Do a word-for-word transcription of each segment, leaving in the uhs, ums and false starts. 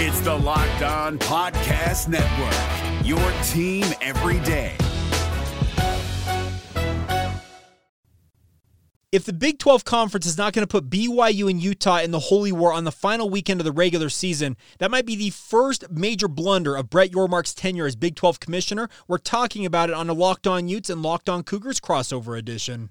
It's the Locked On Podcast Network, your team every day. If the Big twelve Conference is not going to put B Y U and Utah in the Holy War on the final weekend of the regular season, that might be the first major blunder of Brett Yormark's tenure as Big twelve Commissioner. We're talking about it on the Locked On Utes and Locked On Cougars crossover edition.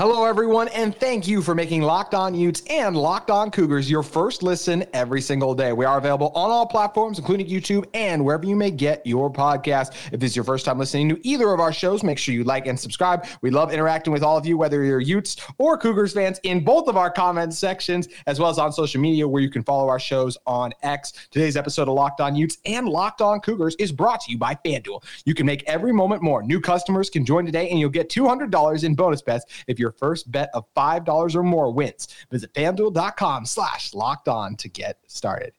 Hello, everyone, and thank you for making Locked On Utes and Locked On Cougars your first listen every single day. We are available on all platforms, including YouTube and wherever you may get your podcast. If this is your first time listening to either of our shows, make sure you like and subscribe. We love interacting with all of you, whether you're Utes or Cougars fans, in both of our comment sections, as well as on social media where you can follow our shows on X. Today's episode of Locked On Utes and Locked On Cougars is brought to you by FanDuel. You can make every moment more. New customers can join today, and you'll get two hundred dollars in bonus bets if you're Your first bet of five dollars or more wins. Visit FanDuel.com slash locked on to get started.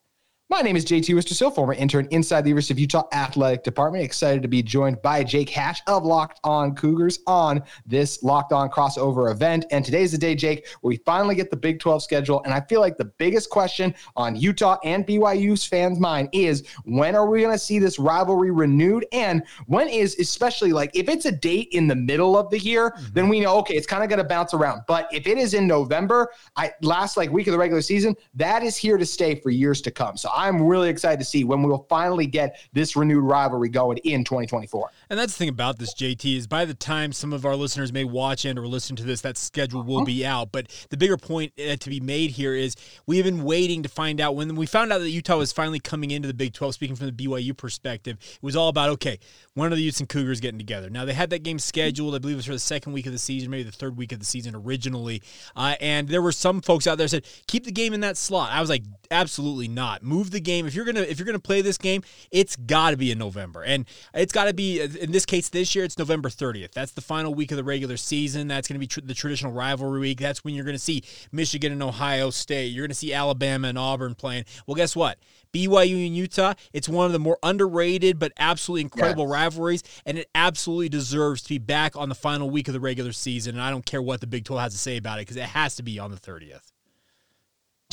My name is J T Wistrcill, former intern inside the University of Utah Athletic Department. Excited to be joined by Jake Hatch of Locked On Cougars on this Locked On crossover event. And today's the day, Jake, where we finally get the Big twelve schedule. And I feel like the biggest question on Utah and B Y U's fans' mind is, when are we going to see this rivalry renewed? And when is, especially like if it's a date in the middle of the year, mm-hmm. then we know, okay, it's kind of going to bounce around. But if it is in November, I last like week of the regular season, that is here to stay for years to come. So I'm really excited to see when we'll finally get this renewed rivalry going in twenty twenty-four. And that's the thing about this, J T, is by the time some of our listeners may watch and or listen to this, that schedule will be out. But the bigger point uh, to be made here is we have been waiting to find out. When we found out that Utah was finally coming into the Big twelve, speaking from the B Y U perspective, it was all about, okay, when are the Utes and Cougars getting together? Now, they had that game scheduled, I believe it was for the second week of the season, maybe the third week of the season originally. Uh, and there were some folks out there that said, keep the game in that slot. I was like, absolutely not. Move the game. If you're gonna if you're gonna play this game, it's got to be in November, and it's got to be, in this case this year, it's November thirtieth. That's the final week of the regular season. That's going to be tr- the traditional rivalry week. That's when you're going to see Michigan and Ohio State. You're going to see Alabama and Auburn playing. Well, guess what? B Y U and Utah, it's one of the more underrated but absolutely incredible yes. rivalries, and it absolutely deserves to be back on the final week of the regular season, and I don't care what the Big twelve has to say about it, because it has to be on the thirtieth.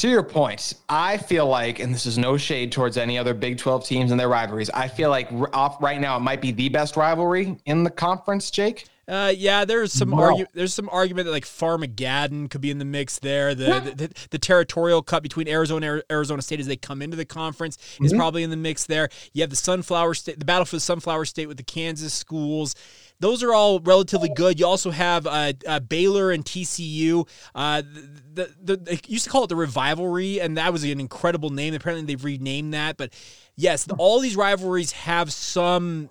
To your point, I feel like, and this is no shade towards any other Big twelve teams and their rivalries, I feel like r- off right now it might be the best rivalry in the conference, Jake. Uh, yeah, there's some wow. argu- There's some argument that like Farmageddon could be in the mix there. The yeah. the, the, the territorial cut between Arizona and Arizona State as they come into the conference mm-hmm. is probably in the mix there. You have the Sunflower State, the battle for the Sunflower State with the Kansas schools. Those are all relatively good. You also have uh, uh, Baylor and T C U. Uh, the, the, the, they used to call it the Revivalry, and that was an incredible name. Apparently, they've renamed that. But yes, the, all these rivalries have some.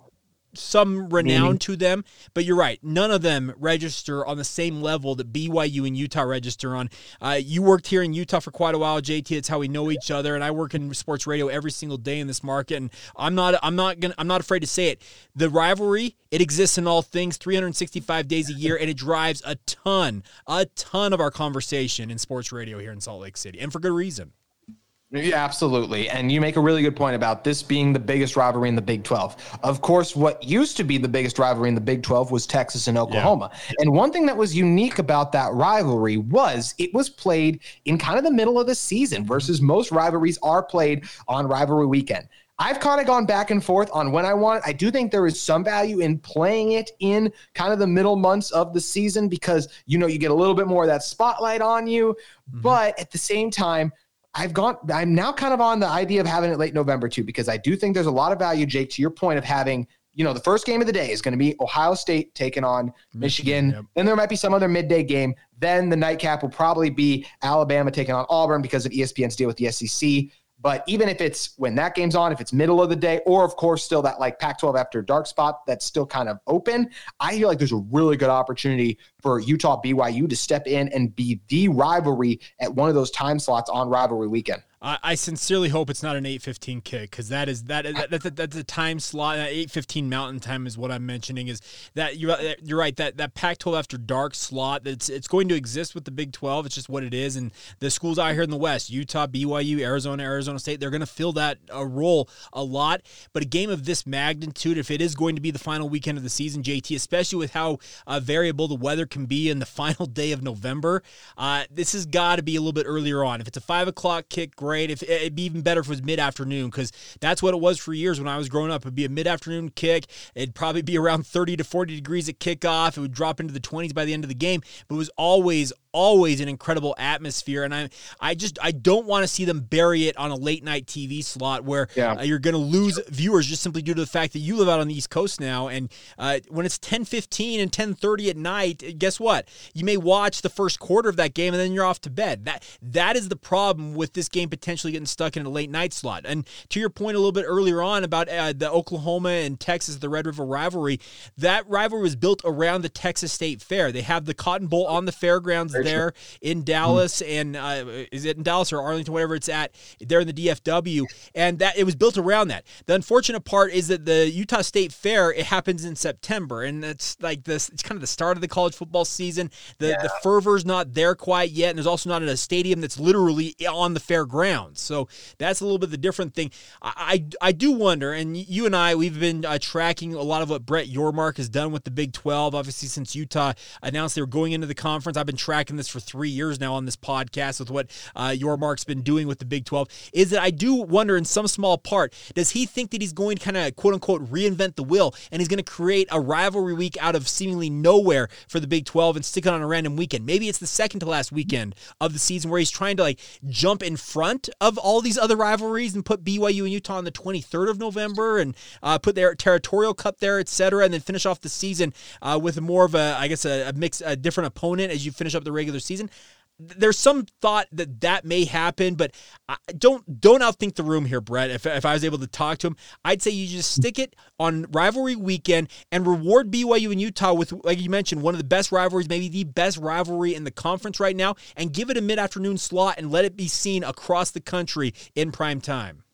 some renown Maybe. to them, but you're right. None of them register on the same level that B Y U and Utah register on. Uh, you worked here in Utah for quite a while, J T. It's how we know each other, and I work in sports radio every single day in this market. And I'm not, I'm not gonna, I'm not afraid to say it. The rivalry, it exists in all things, three hundred sixty-five days a year, and it drives a ton, a ton of our conversation in sports radio here in Salt Lake City, and for good reason. Yeah, absolutely. And you make a really good point about this being the biggest rivalry in the Big twelve. Of course, what used to be the biggest rivalry in the Big twelve was Texas and Oklahoma. Yeah. And one thing that was unique about that rivalry was it was played in kind of the middle of the season versus most rivalries are played on rivalry weekend. I've kind of gone back and forth on when I want it. I do think there is some value in playing it in kind of the middle months of the season because, you know, you get a little bit more of that spotlight on you. Mm-hmm. But at the same time, I've gone, I'm now kind of on the idea of having it late November too, because I do think there's a lot of value, Jake, to your point of having, you know, the first game of the day is going to be Ohio State taking on Michigan. Michigan yep. Then there might be some other midday game. Then the nightcap will probably be Alabama taking on Auburn because of E S P N's deal with the S E C. But even if it's when that game's on, if it's middle of the day, or of course still that like Pac twelve after dark spot that's still kind of open, I feel like there's a really good opportunity for Utah B Y U to step in and be the rivalry at one of those time slots on rivalry weekend. I, I sincerely hope it's not an eight fifteen kick, because that is that, that that's a, that's a time slot. That eight fifteen Mountain Time is what I'm mentioning. Is that you're you're right that that Pac twelve after dark slot, that's it's going to exist with the Big twelve. It's just what it is, and the schools out here in the West, Utah, B Y U, Arizona, Arizona State, they're going to fill that uh, role a lot. But a game of this magnitude, if it is going to be the final weekend of the season, J T, especially with how uh, variable the weather can be in the final day of November, uh, this has got to be a little bit earlier on. If it's a five o'clock kick, great. If it'd be even better if it was mid-afternoon, because that's what it was for years when I was growing up. It'd be a mid-afternoon kick. It'd probably be around thirty to forty degrees at kickoff. It would drop into the twenties by the end of the game, but it was always always an incredible atmosphere, and I I just I don't want to see them bury it on a late night T V slot where yeah. uh, you're going to lose viewers just simply due to the fact that you live out on the East Coast now, and uh, when it's ten fifteen and ten thirty at night, guess what? You may watch the first quarter of that game and then you're off to bed. That that is the problem with this game potentially getting stuck in a late night slot. And to your point a little bit earlier on about uh, the Oklahoma and Texas, the Red River rivalry, that rivalry was built around the Texas State Fair. They have the Cotton Bowl on the fairgrounds there in Dallas, and uh, is it in Dallas or Arlington, whatever it's at, there in the D F W, and that it was built around that. The unfortunate part is that the Utah State Fair, it happens in September, and it's like this, it's kind of the start of the college football season. The yeah. the fervor's not there quite yet, and there's also not a stadium that's literally on the fairgrounds, so that's a little bit the different thing. I, I, I do wonder, and you and I, we've been uh, tracking a lot of what Brett Yormark has done with the Big twelve, obviously since Utah announced they were going into the conference. I've been tracking this for three years now on this podcast with what uh, Yormark's been doing with the Big twelve, is that I do wonder in some small part, does he think that he's going to kind of quote-unquote reinvent the wheel, and he's going to create a rivalry week out of seemingly nowhere for the Big twelve and stick it on a random weekend? Maybe it's the second to last weekend of the season where he's trying to like jump in front of all these other rivalries and put B Y U and Utah on the twenty-third of November and uh, put their territorial cup there, et cetera, and then finish off the season uh, with more of a, I guess, a, a mix, a different opponent as you finish up the regular season. There's some thought that that may happen, but I don't don't outthink the room here, Brett. If if I was able to talk to him, I'd say you just stick it on rivalry weekend and reward B Y U and Utah with, like you mentioned, one of the best rivalries, maybe the best rivalry in the conference right now, and give it a mid-afternoon slot and let it be seen across the country in prime time.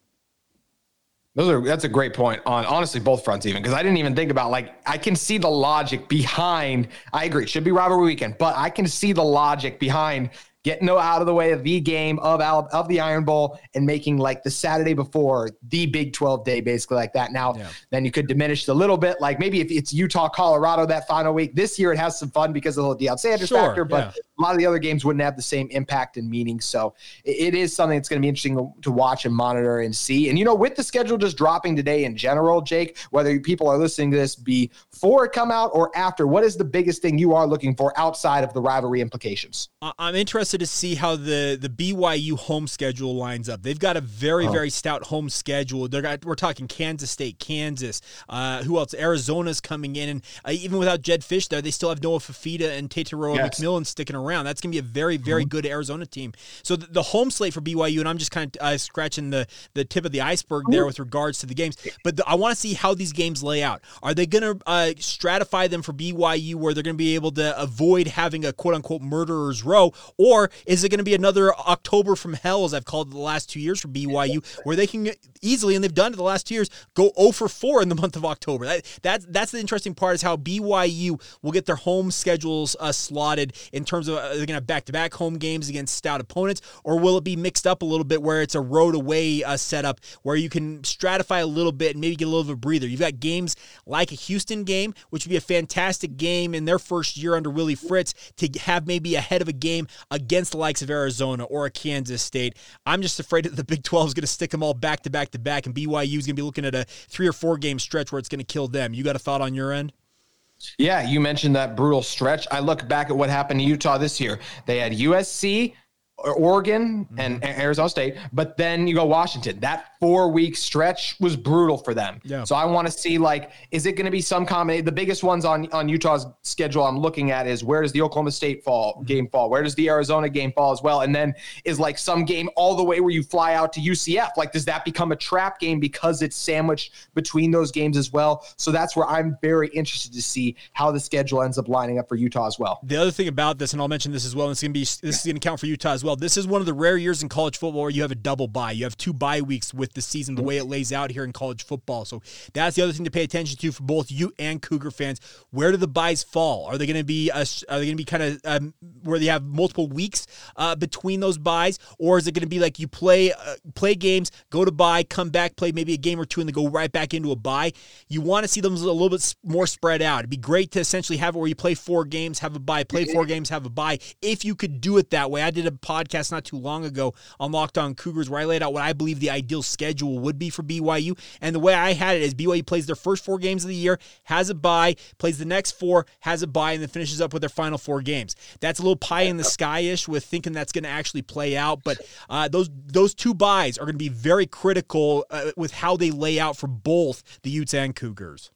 Those are that's a great point on honestly both fronts, even because I didn't even think about like I can see the logic behind. I agree, it should be rivalry weekend, but I can see the logic behind getting out of the way of the game of of the Iron Bowl and making like the Saturday before the Big twelve day, basically like that. Now, yeah. then you could diminish a little bit, like maybe if it's Utah, Colorado that final week. This year it has some fun because of the Deion Sanders sure, factor, but yeah. a lot of the other games wouldn't have the same impact and meaning. So it is something that's going to be interesting to watch and monitor and see. And, you know, with the schedule just dropping today in general, Jake, whether people are listening to this before it come out or after, what is the biggest thing you are looking for outside of the rivalry implications? I'm interested to see how the, the B Y U home schedule lines up. They've got a very, oh. very stout home schedule. They're got, we're talking Kansas State, Kansas. Uh, who else? Arizona's coming in. And uh, even without Jed Fish there, they still have Noah Fafita and Teteroa yes. McMillan sticking around. That's going to be a very, very good Arizona team. So the, the home slate for B Y U, and I'm just kind of uh, scratching the, the tip of the iceberg there with regards to the games. But the, I want to see how these games lay out. Are they going to uh, stratify them for B Y U where they're going to be able to avoid having a quote-unquote murderer's row? Or is it going to be another October from hell, as I've called it the last two years for B Y U, where they can easily, and they've done it the last two years, go zero for four in the month of October? That, that's, that's the interesting part, is how B Y U will get their home schedules uh, slotted in terms of, are they going to have back-to-back home games against stout opponents, or will it be mixed up a little bit where it's a road-away uh, setup where you can stratify a little bit and maybe get a little bit of a breather? You've got games like a Houston game, which would be a fantastic game in their first year under Willie Fritz to have maybe ahead of a game against the likes of Arizona or a Kansas State. I'm just afraid that the Big twelve is going to stick them all back-to-back-to-back, and B Y U is going to be looking at a three- or four-game stretch where it's going to kill them. You got a thought on your end? Yeah, you mentioned that brutal stretch. I look back at what happened to Utah this year. They had U S C, Oregon, and mm-hmm. Arizona State, but then you go Washington. That four-week stretch was brutal for them. Yeah. So I want to see, like, is it going to be some combination? The biggest ones on, on Utah's schedule I'm looking at is where does the Oklahoma State fall mm-hmm. game fall? Where does the Arizona game fall as well? And then is, like, some game all the way where you fly out to U C F? Like, does that become a trap game because it's sandwiched between those games as well? So that's where I'm very interested to see how the schedule ends up lining up for Utah as well. The other thing about this, and I'll mention this as well, and it's going to be, this is going to count for Utah as well, well. This is one of the rare years in college football where you have a double bye. You have two bye weeks with the season, the way it lays out here in college football. So that's the other thing to pay attention to for both you and Cougar fans. Where do the byes fall? Are they going to be a, are they going to be kind of um, where they have multiple weeks uh, between those byes, or is it going to be like you play uh, play games, go to bye, come back, play maybe a game or two, and then go right back into a bye? You want to see them a little bit more spread out. It'd be great to essentially have it where you play four games, have a bye, play four games, have a bye. If you could do it that way. I did a podcast not too long ago on Locked On Cougars where I laid out what I believe the ideal schedule would be for B Y U, and the way I had it is B Y U plays their first four games of the year, has a bye, plays the next four, has a bye, and then finishes up with their final four games. That's a little pie in the sky-ish with thinking that's going to actually play out, but uh, those those two byes are going to be very critical uh, with how they lay out for both the Utes and Cougars.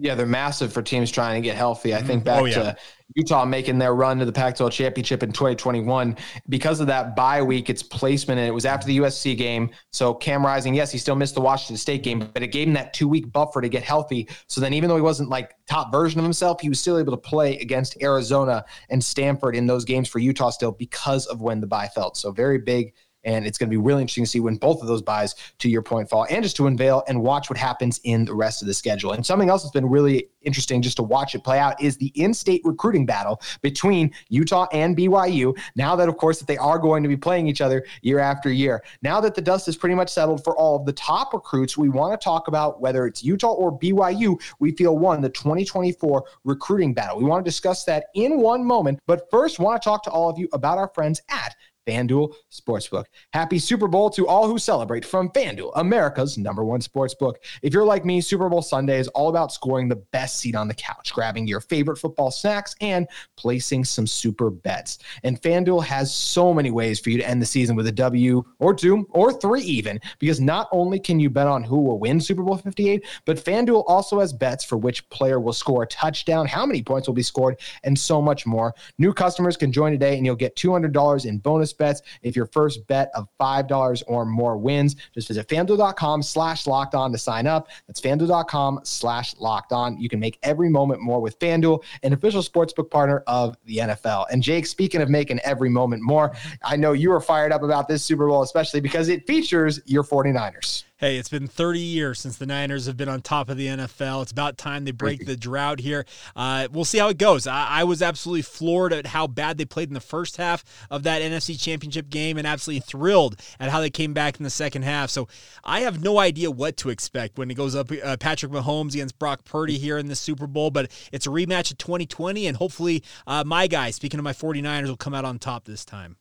Yeah, they're massive for teams trying to get healthy. I think back oh, yeah. to Utah making their run to the Pac twelve championship in twenty twenty-one. Because of that bye week, its placement, and it was after the U S C game. So Cam Rising, yes, he still missed the Washington State game, but it gave him that two-week buffer to get healthy. So then even though he wasn't like top version of himself, he was still able to play against Arizona and Stanford in those games for Utah still because of when the bye fell. So very big. And it's going to be really interesting to see when both of those buys, to your point, fall, and just to unveil and watch what happens in the rest of the schedule. And something else that's been really interesting just to watch it play out is the in-state recruiting battle between Utah and B Y U. Now that, of course, that they are going to be playing each other year after year. Now that the dust is pretty much settled for all of the top recruits, we want to talk about whether it's Utah or B Y U. We feel won the twenty twenty-four recruiting battle. We want to discuss that in one moment. But first, want to talk to all of you about our friends at FanDuel Sportsbook. Happy Super Bowl to all who celebrate from FanDuel, America's number one sportsbook. If you're like me, Super Bowl Sunday is all about scoring the best seat on the couch, grabbing your favorite football snacks, and placing some super bets. And FanDuel has so many ways for you to end the season with a W or two or three even, because not only can you bet on who will win Super Bowl fifty-eight, but FanDuel also has bets for which player will score a touchdown, how many points will be scored, and so much more. New customers can join today and you'll get two hundred dollars in bonus bets if your first bet of five dollars or more wins. Just visit FanDuel.com slash locked on to sign up. That's FanDuel.com slash locked on. You can make every moment more with FanDuel, an official sportsbook partner of the N F L. And Jake, speaking of making every moment more, I know you are fired up about this Super Bowl, especially because it features your 49ers. Hey, it's been thirty years since the Niners have been on top of the N F L. It's about time they break the drought here. Uh, we'll see how it goes. I, I was absolutely floored at how bad they played in the first half of that N F C Championship game and absolutely thrilled at how they came back in the second half. So I have no idea what to expect when it goes up uh, Patrick Mahomes against Brock Purdy here in the Super Bowl, but it's a rematch of twenty twenty, and hopefully uh, my guy, speaking of my 49ers, will come out on top this time.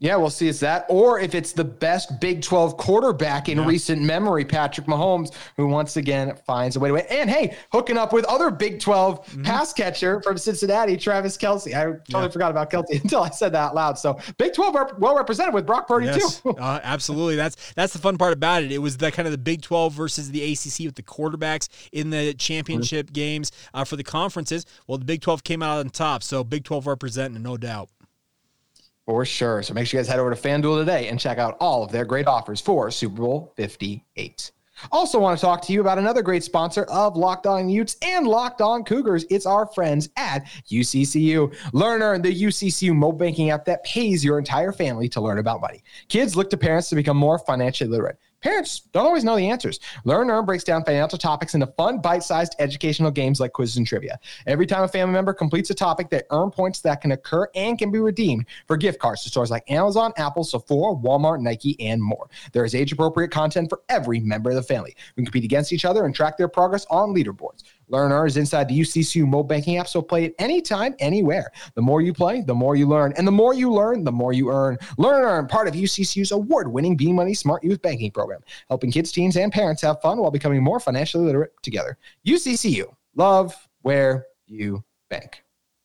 Yeah, we'll see it's that, or if it's the best Big twelve quarterback in yeah. recent memory, Patrick Mahomes, who once again finds a way to win. And hey, hooking up with other Big twelve mm-hmm. pass catcher from Cincinnati, Travis Kelsey. I totally yeah. forgot about Kelsey until I said that out loud. So Big twelve are well represented with Brock Purdy yes. too. uh, absolutely, that's that's the fun part about it. It was the kind of the Big twelve versus the A C C with the quarterbacks in the championship mm-hmm. games uh, for the conferences. Well, the Big twelve came out on top, so Big twelve representing, no doubt. For sure. So make sure you guys head over to FanDuel today and check out all of their great offers for Super Bowl fifty-eight. Also want to talk to you about another great sponsor of Locked On Utes and Locked On Cougars. It's our friends at U C C U. Learn Earn, the U C C U mobile banking app that pays your entire family to learn about money. Kids look to parents to become more financially literate. Parents don't always know the answers. Learn Earn breaks down financial topics into fun, bite-sized educational games like quizzes and trivia. Every time a family member completes a topic, they earn points that can occur and can be redeemed for gift cards to stores like Amazon, Apple, Sephora, Walmart, Nike, and more. There is age-appropriate content for every member of the family. We can compete against each other and track their progress on leaderboards. Learn Earn is inside the U C C U mobile banking app, so play it anytime, anywhere. The more you play, the more you learn. And the more you learn, the more you earn. Learn Earn, part of U C C U's award-winning Be Money Smart Youth Banking program, helping kids, teens, and parents have fun while becoming more financially literate together. U C C U, love where you bank.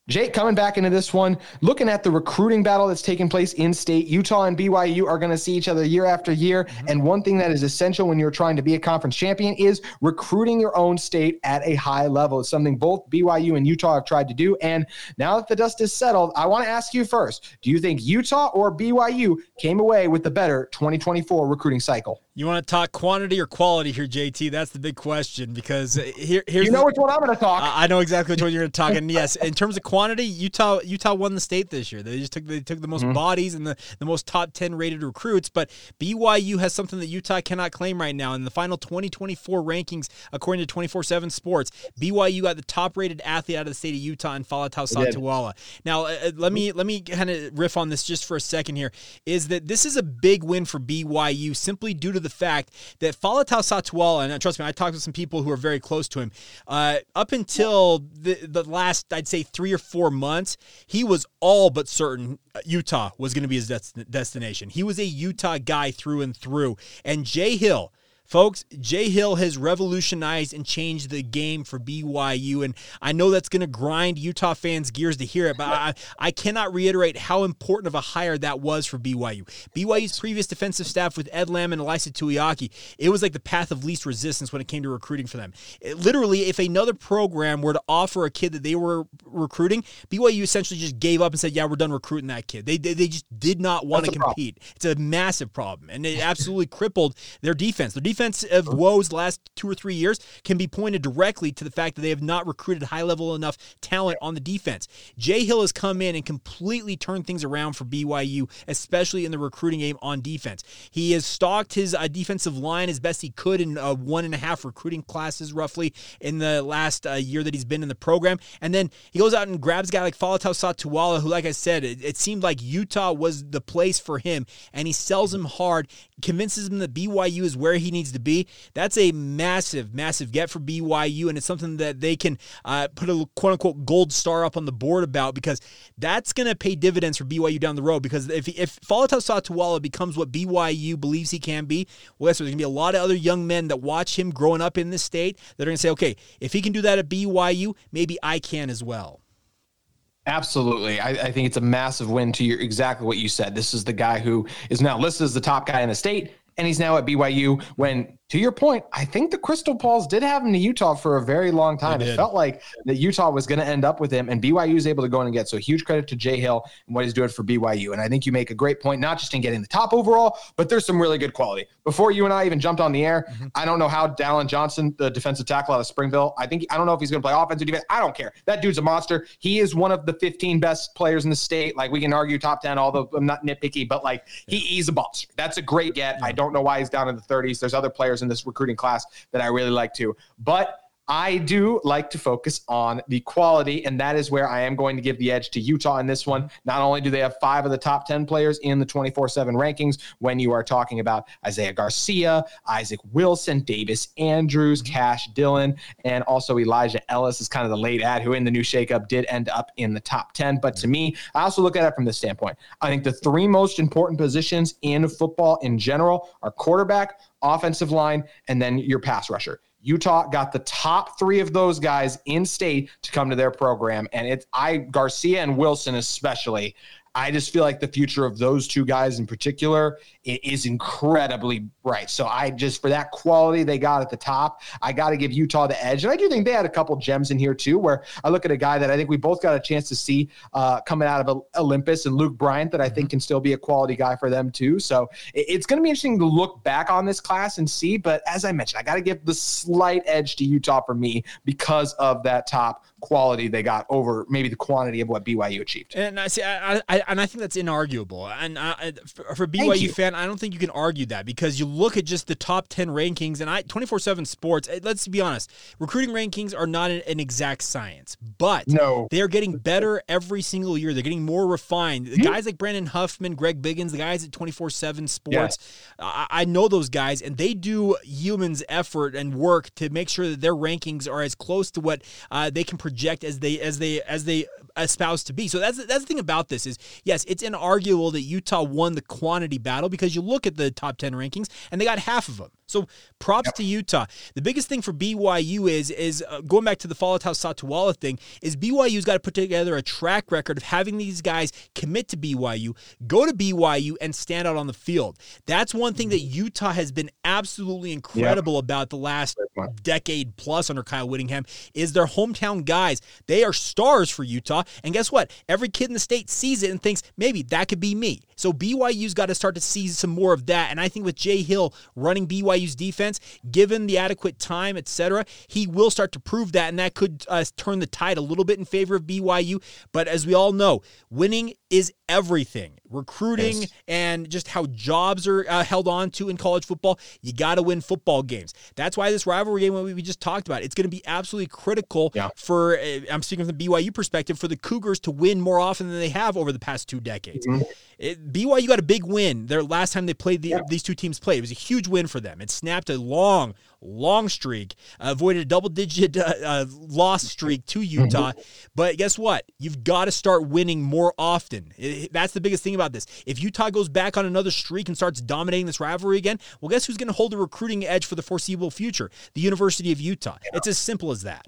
Jake, coming back into this one, looking at the recruiting battle that's taking place in state, Utah and B Y U are going to see each other year after year. Mm-hmm. And one thing that is essential when you're trying to be a conference champion is recruiting your own state at a high level. It's something both B Y U and Utah have tried to do. And now that the dust is settled, I want to ask you first, do you think Utah or B Y U came away with the better twenty twenty-four recruiting cycle? You want to talk quantity or quality here, J T? That's the big question, because here, here's you know the, which one I'm going to talk. I know exactly which one you're going to talk. And yes, in terms of quality, quantity, Utah Utah won the state this year. They just took they took the most mm-hmm. bodies and the, the most top ten rated recruits. But B Y U has something that Utah cannot claim right now. In the final twenty twenty-four rankings, according to twenty-four seven Sports, B Y U got the top rated athlete out of the state of Utah in Falatao Satuala. Now, uh, let me let me kind of riff on this just for a second here. Is that this is a big win for B Y U simply due to the fact that Falatao Satuala, and trust me, I talked with some people who are very close to him. Uh, up until the, the last, I'd say, three or four months, he was all but certain Utah was going to be his des- destination. He was a Utah guy through and through. And Jay Hill, folks, Jay Hill has revolutionized and changed the game for B Y U, and I know that's going to grind Utah fans' gears to hear it, but I, I cannot reiterate how important of a hire that was for B Y U. B Y U's previous defensive staff with Ed Lamb and Elisa Tuiaki, it was like the path of least resistance when it came to recruiting for them. It, literally, if another program were to offer a kid that they were recruiting, B Y U essentially just gave up and said, yeah, we're done recruiting that kid. They, they, they just did not want that's to compete. Problem. It's a massive problem, and it absolutely crippled their defense. Their defense Defensive woes last two or three years can be pointed directly to the fact that they have not recruited high-level enough talent on the defense. Jay Hill has come in and completely turned things around for B Y U, especially in the recruiting game on defense. He has stalked his uh, defensive line as best he could in uh, one and a half recruiting classes, roughly, in the last uh, year that he's been in the program. And then he goes out and grabs a guy like Falatao Satuala, who, like I said, it, it seemed like Utah was the place for him, and he sells him hard, convinces him that B Y U is where he needs to be. That's a massive, massive get for B Y U, and it's something that they can uh, put a quote-unquote gold star up on the board about, because that's going to pay dividends for B Y U down the road, because if if Falatao Satuala becomes what B Y U believes he can be, well, that's, there's going to be a lot of other young men that watch him growing up in this state that are going to say, okay, if he can do that at B Y U, maybe I can as well. Absolutely. I, I think it's a massive win to your, exactly what you said. This is the guy who is now listed as the top guy in the state, and he's now at B Y U when, to your point, I think the Crystal Balls did have him to Utah for a very long time. It felt like that Utah was going to end up with him, and B Y U is able to go in and get. So huge credit to Jay Hill and what he's doing for B Y U. And I think you make a great point, not just in getting the top overall, but there's some really good quality. Before you and I even jumped on the air, mm-hmm. I don't know how Dallin Johnson, the defensive tackle out of Springville, I think I don't know if he's going to play offense or defense. I don't care. That dude's a monster. He is one of the fifteen best players in the state. Like, we can argue top ten, although I'm not nitpicky, but like yeah. he, he's a monster. That's a great get. Yeah. I don't Don't know why he's down in the thirties. There's other players in this recruiting class that I really like too, but I do like to focus on the quality, and that is where I am going to give the edge to Utah in this one. Not only do they have five of the top ten players in the twenty-four seven rankings, when you are talking about Isaiah Garcia, Isaac Wilson, Davis Andrews, Cash Dylan, and also Elijah Ellis is kind of the late ad, who in the new shakeup did end up in the top ten. But to me, I also look at it from this standpoint. I think the three most important positions in football in general are quarterback, offensive line, and then your pass rusher. Utah got the top three of those guys in state to come to their program. And it's I Garcia and Wilson especially. I just feel like the future of those two guys in particular is incredibly bright. So I just, for that quality they got at the top, I got to give Utah the edge. And I do think they had a couple gems in here too, where I look at a guy that I think we both got a chance to see uh, coming out of Olympus, and Luke Bryant, that I think can still be a quality guy for them too. So it's going to be interesting to look back on this class and see. But as I mentioned, I got to give the slight edge to Utah for me because of that top quality they got over maybe the quantity of what B Y U achieved. And I see, I, I and I think that's inarguable. And I, for, for a B Y U fan, I don't think you can argue that, because you look at just the top ten rankings, and I twenty-four seven Sports, let's be honest, recruiting rankings are not an, an exact science, but no. They're getting better every single year. They're getting more refined. The mm-hmm. guys like Brandon Huffman, Greg Biggins, the guys at twenty-four seven Sports, yeah. I, I know those guys, and they do humans effort and work to make sure that their rankings are as close to what uh, they can project as they as they, as they espouse to be. So that's, that's the thing about this is, yes, it's inarguable that Utah won the quantity battle, because you look at the top ten rankings and they got half of them. So props yep. to Utah. The biggest thing for B Y U is, is uh, going back to the Falatao Satuala thing, is B Y U's got to put together a track record of having these guys commit to B Y U, go to B Y U, and stand out on the field. That's one thing that Utah has been absolutely incredible yep. about the last decade plus under Kyle Whittingham is their hometown guys. They are stars for Utah. And guess what? Every kid in the state sees it and thinks, maybe that could be me. So B Y U's got to start to see some more of that. And I think with Jay Hill running B Y U's defense, given the adequate time, et cetera, he will start to prove that. And that could uh, turn the tide a little bit in favor of B Y U. But as we all know, winning is everything. Recruiting yes. and just how jobs are uh, held on to in college football, you got to win football games. That's why this rivalry game we just talked about, it's going to be absolutely critical yeah. for, uh, I'm speaking from the B Y U perspective, for the Cougars to win more often than they have over the past two decades. Mm-hmm. It, B Y U got a big win their last time they played the, yeah. these two teams played. It was a huge win for them. It snapped a long, long streak, uh, avoided a double-digit uh, uh, loss streak to Utah. Mm-hmm. But guess what? You've got to start winning more often. It, that's the biggest thing about this. If Utah goes back on another streak and starts dominating this rivalry again, well, guess who's going to hold the recruiting edge for the foreseeable future? The University of Utah. Yeah. It's as simple as that.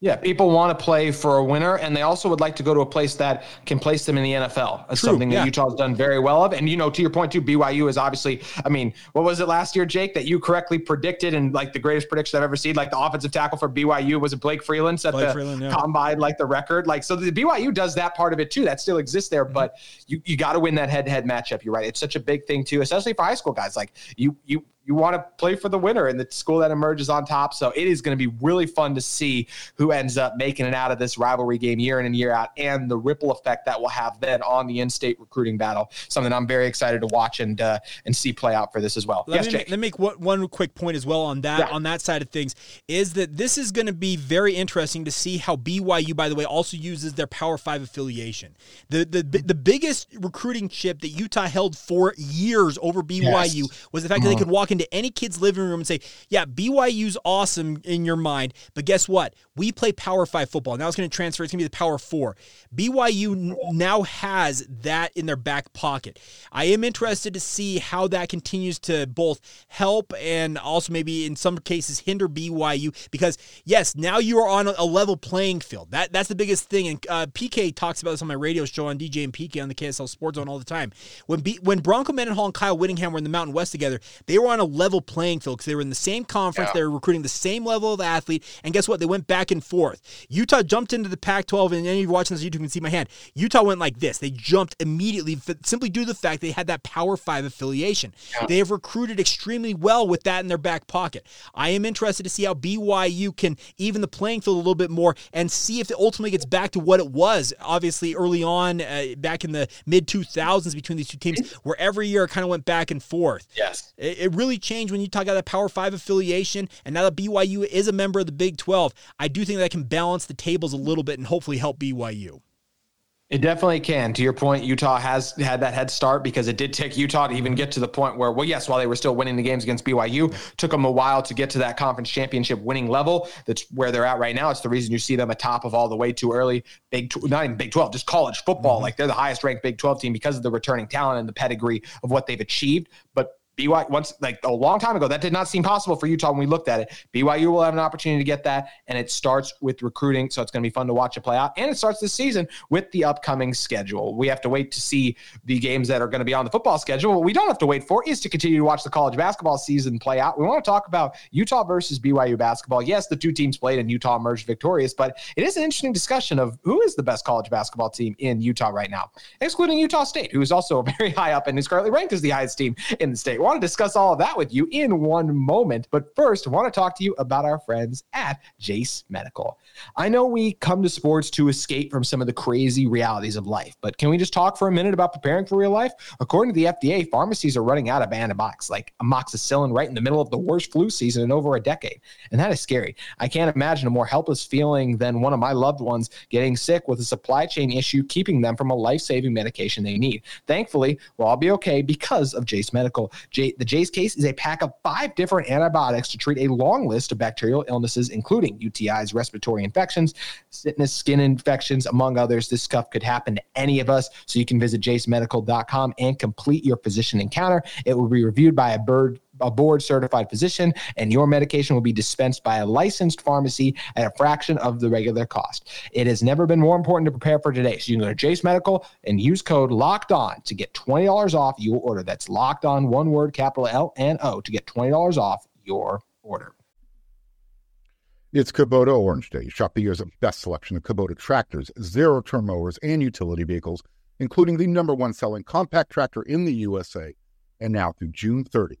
Yeah, people want to play for a winner, and they also would like to go to a place that can place them in the N F L. That's True, something that yeah. Utah's done very well of. And, you know, to your point, too, B Y U is obviously, I mean, what was it last year, Jake, that you correctly predicted, and, like, the greatest prediction I've ever seen, like, the offensive tackle for B Y U was it Blake Freeland set Blake the Freeland, yeah. combine, like, the record? Like, so the B Y U does that part of it, too. That still exists there, mm-hmm. but you, you got to win that head-to-head matchup. You're right. It's such a big thing, too, especially for high school guys. Like, you you – you want to play for the winner and the school that emerges on top. So it is going to be really fun to see who ends up making it out of this rivalry game year in and year out, and the ripple effect that will have then on the in-state recruiting battle. Something I'm very excited to watch and uh, and see play out for this as well. Let yes, me, Jake. Let me make one, one quick point as well on that yeah. on that side of things is that this is going to be very interesting to see how B Y U, by the way, also uses their Power Five affiliation. The the the biggest recruiting chip that Utah held for years over B Y U yes. was the fact mm-hmm. that they could walk in to any kid's living room and say, yeah, B Y U's awesome in your mind, but guess what? We play Power Five football. Now it's going to transfer. It's going to be the Power Four. B Y U n- now has that in their back pocket. I am interested to see how that continues to both help and also maybe in some cases hinder B Y U because, yes, now you are on a level playing field. That That's the biggest thing. And uh, P K talks about this on my radio show on D J and P K on the K S L Sports Zone all the time. When B- when Bronco Mendenhall and Kyle Whittingham were in the Mountain West together, they were on a level playing field because they were in the same conference. Yeah. They were recruiting the same level of athlete. And guess what? They went back and forth. Utah jumped into the Pac twelve, and any of you watching this on YouTube can see my hand. Utah went like this. They jumped immediately simply due to the fact they had that Power Five affiliation. Yeah. They have recruited extremely well with that in their back pocket. I am interested to see how B Y U can even the playing field a little bit more and see if it ultimately gets back to what it was, obviously, early on uh, back in the mid two thousands between these two teams where every year it kind of went back and forth. Yes. It, it really change when you talk about that Power Five affiliation, and now that B Y U is a member of the Big twelve, I do think that can balance the tables a little bit and hopefully help B Y U. It definitely can. To your point, Utah has had that head start because it did take Utah to even get to the point where, well, yes, while they were still winning the games against B Y U, took them a while to get to that conference championship winning level. That's where they're at right now. It's the reason you see them atop of all the way too early. Big, not even Big twelve, just college football. Mm-hmm. Like they're the highest ranked Big twelve team because of the returning talent and the pedigree of what they've achieved. But B Y U, once like a long time ago, that did not seem possible for Utah when we looked at it. B Y U will have an opportunity to get that, and it starts with recruiting, so it's going to be fun to watch it play out. And it starts this season with the upcoming schedule. We have to wait to see the games that are going to be on the football schedule. What we don't have to wait for is to continue to watch the college basketball season play out. We want to talk about Utah versus B Y U basketball. Yes, the two teams played, and Utah emerged victorious, but it is an interesting discussion of who is the best college basketball team in Utah right now, excluding Utah State, who is also very high up and is currently ranked as the highest team in the state. Want to discuss all of that with you in one moment, but first I want to talk to you about our friends at Jace Medical. I know we come to sports to escape from some of the crazy realities of life, but can we just talk for a minute about preparing for real life? According to the F D A, pharmacies are running out of antibiotics, like amoxicillin, right in the middle of the worst flu season in over a decade, and that is scary. I can't imagine a more helpless feeling than one of my loved ones getting sick with a supply chain issue keeping them from a life-saving medication they need. Thankfully, we'll all be okay because of Jace Medical. J- the Jace case is a pack of five different antibiotics to treat a long list of bacterial illnesses, including U T Is, respiratory infections, sickness, skin infections, among others. This stuff could happen to any of us, so you can visit jace medical dot com and complete your physician encounter. It will be reviewed by a bird a board-certified physician, and your medication will be dispensed by a licensed pharmacy at a fraction of the regular cost. It has never been more important to prepare for today, so you can go to Jace Medical and use code LOCKEDON to get twenty dollars off your order. That's LOCKEDON, one word, capital L N O, to get twenty dollars off your order. It's Kubota Orange Day. Shop the year's best selection of Kubota tractors, zero-turn mowers, and utility vehicles, including the number one selling compact tractor in the U S A. And now through June thirtieth,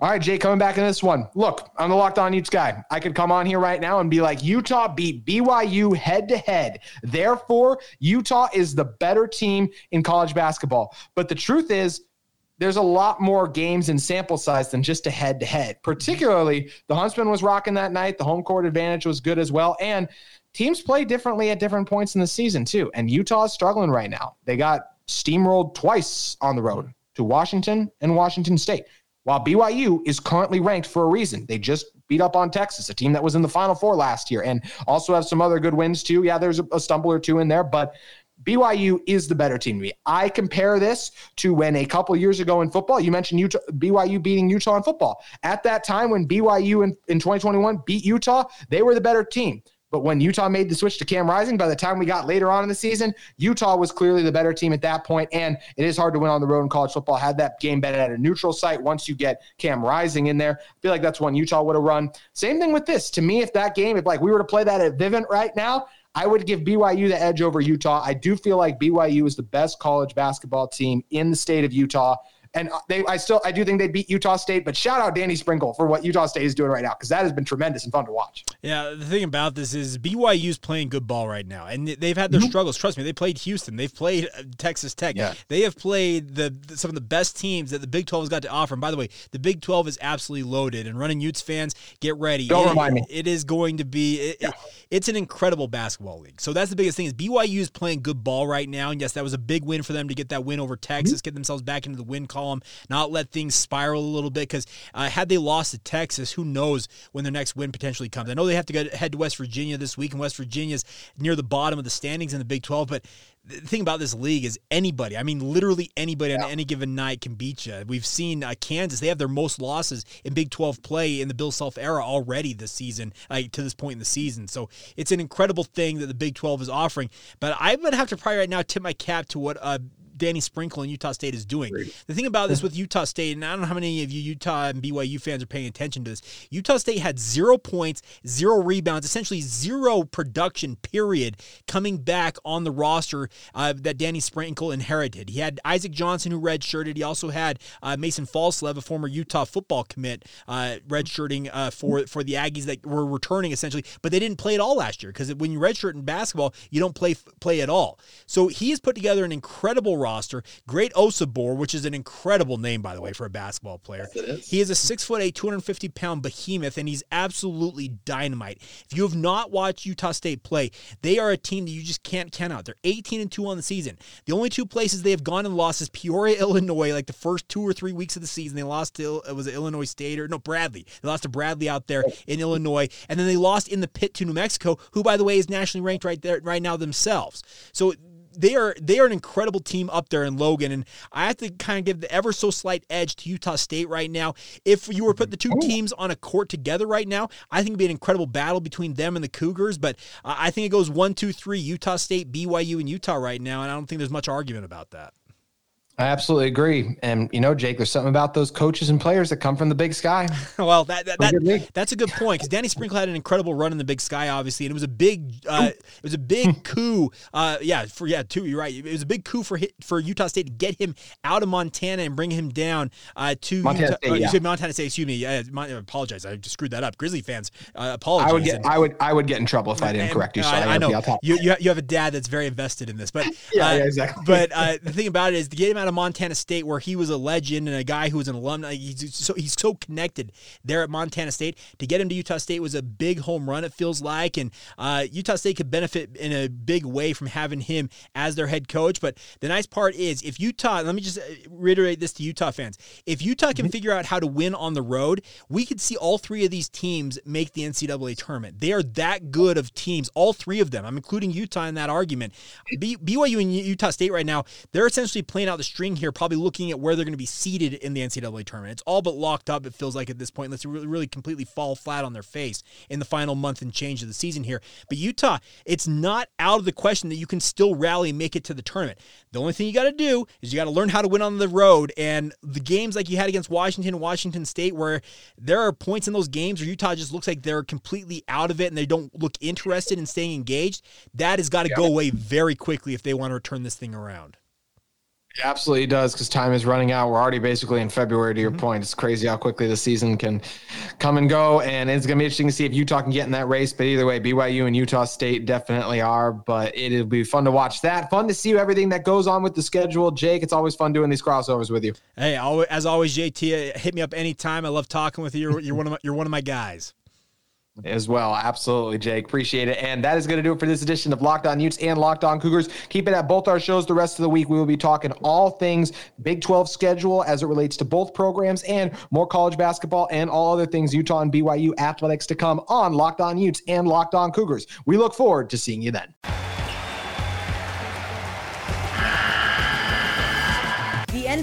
All right, Jay, coming back in this one. Look, I'm the Locked On Utes guy. I could come on here right now and be like, Utah beat B Y U head-to-head. Therefore, Utah is the better team in college basketball. But the truth is, there's a lot more games in sample size than just a head-to-head. Particularly, the Huntsman was rocking that night. The home court advantage was good as well. And teams play differently at different points in the season, too. And Utah is struggling right now. They got steamrolled twice on the road to Washington and Washington State. While B Y U is currently ranked for a reason. They just beat up on Texas, a team that was in the Final Four last year, and also have some other good wins too. Yeah, there's a, a stumble or two in there, but B Y U is the better team to me. I compare this to when a couple years ago in football, you mentioned Utah, B Y U beating Utah in football. At that time when B Y U in, in twenty twenty-one beat Utah, they were the better team. But when Utah made the switch to Cam Rising, by the time we got later on in the season, Utah was clearly the better team at that point, and it is hard to win on the road in college football. Had that game bet at a neutral site once you get Cam Rising in there. I feel like that's one Utah would have run. Same thing with this. To me, if that game, if like we were to play that at Vivint right now, I would give B Y U the edge over Utah. I do feel like B Y U is the best college basketball team in the state of Utah. And they, I still, I do think they beat Utah State, but shout out Danny Sprinkle for what Utah State is doing right now, because that has been tremendous and fun to watch. Yeah, the thing about this is B Y U's playing good ball right now, and they've had their mm-hmm. struggles. Trust me, they played Houston, they've played Texas Tech, yeah. they have played the some of the best teams that the Big twelve has got to offer. And by the way, the Big twelve is absolutely loaded. And running Utes fans, get ready! Don't it, remind me. It is going to be it, yeah. it, it's an incredible basketball league. So that's the biggest thing is B Y U is playing good ball right now, and yes, that was a big win for them to get that win over Texas, mm-hmm. get themselves back into the win column. Them, not let things spiral a little bit, because uh, had they lost to Texas, who knows when their next win potentially comes. I know they have to go head to West Virginia this week, and West Virginia's near the bottom of the standings in the Big twelve, but the thing about this league is anybody, I mean literally anybody yeah. on any given night can beat you. We've seen uh, Kansas, they have their most losses in Big twelve play in the Bill Self era already this season, like to this point in the season. So it's an incredible thing that the Big twelve is offering, but I'm going to have to probably right now tip my cap to what uh, Danny Sprinkle and Utah State is doing. The thing about this with Utah State, and I don't know how many of you Utah and B Y U fans are paying attention to this, Utah State had zero points, zero rebounds, essentially zero production, period, coming back on the roster uh, that Danny Sprinkle inherited. He had Isaac Johnson, who redshirted. He also had uh, Mason Falslev, a former Utah football commit, uh, redshirting uh, for, for the Aggies that were returning, essentially, but they didn't play at all last year, because when you redshirt in basketball, you don't play play at all. So he has put together an incredible roster. Great Osabor, which is an incredible name, by the way, for a basketball player. Yes, it is. He is a six foot eight, two hundred fifty pound behemoth, and he's absolutely dynamite. If you have not watched Utah State play, they are a team that you just can't count out. They're eighteen and two on the season. The only two places they have gone and lost is Peoria, Illinois, like the first two or three weeks of the season. They lost to it was Illinois State or no, Bradley. They lost to Bradley out there in Illinois, and then they lost in the pit to New Mexico, who, by the way, is nationally ranked right there right now themselves. So They are they are an incredible team up there in Logan, and I have to kind of give the ever so slight edge to Utah State right now. If you were to put the two teams on a court together right now, I think it'd be an incredible battle between them and the Cougars, but uh, I think it goes one, two, three, Utah State, B Y U, and Utah right now, and I don't think there's much argument about that. I absolutely agree. And, you know, Jake, there's something about those coaches and players that come from the Big Sky. Well, that, that, that that's a good point, because Danny Sprinkle had an incredible run in the Big Sky, obviously, and it was a big uh, it was a big coup. Uh, yeah, for yeah, two, you're right. It was a big coup for for Utah State to get him out of Montana and bring him down uh, to Montana Utah, State. Uh, yeah. said Montana State, excuse me. I, I apologize. I just screwed that up. Grizzly fans, uh, apologize. I would get and, I would I would get in trouble if I didn't and, correct you. So I, I know you you have a dad that's very invested in this, but yeah, uh, yeah exactly. But uh, the thing about it is to get him out of Montana State, where he was a legend and a guy who was an alumni, he's so he's so connected there at Montana State. To get him to Utah State was a big home run, it feels like, and uh, Utah State could benefit in a big way from having him as their head coach. But the nice part is, if Utah, let me just reiterate this to Utah fans, if Utah can figure out how to win on the road, we could see all three of these teams make the N C double A tournament. They are that good of teams, all three of them. I'm including Utah in that argument. B- BYU and Utah State right now, they're essentially playing out the string here, probably looking at where they're going to be seated in the N C double A tournament. It's all but locked up, it feels like, at this point, unless they really, really completely fall flat on their face in the final month and change of the season here. But Utah, it's not out of the question that you can still rally and make it to the tournament. The only thing you got to do is you got to learn how to win on the road. And the games like you had against Washington, Washington State, where there are points in those games where Utah just looks like they're completely out of it and they don't look interested in staying engaged, that has got to yeah. go away very quickly if they want to turn this thing around. It absolutely does, because time is running out. We're already basically in February, to your mm-hmm. point. It's crazy how quickly the season can come and go, and it's going to be interesting to see if Utah can get in that race. But either way, B Y U and Utah State definitely are, but it'll be fun to watch that. Fun to see everything that goes on with the schedule. Jake, it's always fun doing these crossovers with you. Hey, as always, J T, hit me up anytime. I love talking with you. You're, you're, one, of my, you're one of my guys. As well. Absolutely, Jake. Appreciate it. And that is going to do it for this edition of Locked On Utes and Locked On Cougars. Keep it at both our shows the rest of the week. We will be talking all things Big twelve schedule as it relates to both programs and more college basketball and all other things Utah and B Y U athletics to come on Locked On Utes and Locked On Cougars. We look forward to seeing you then. The N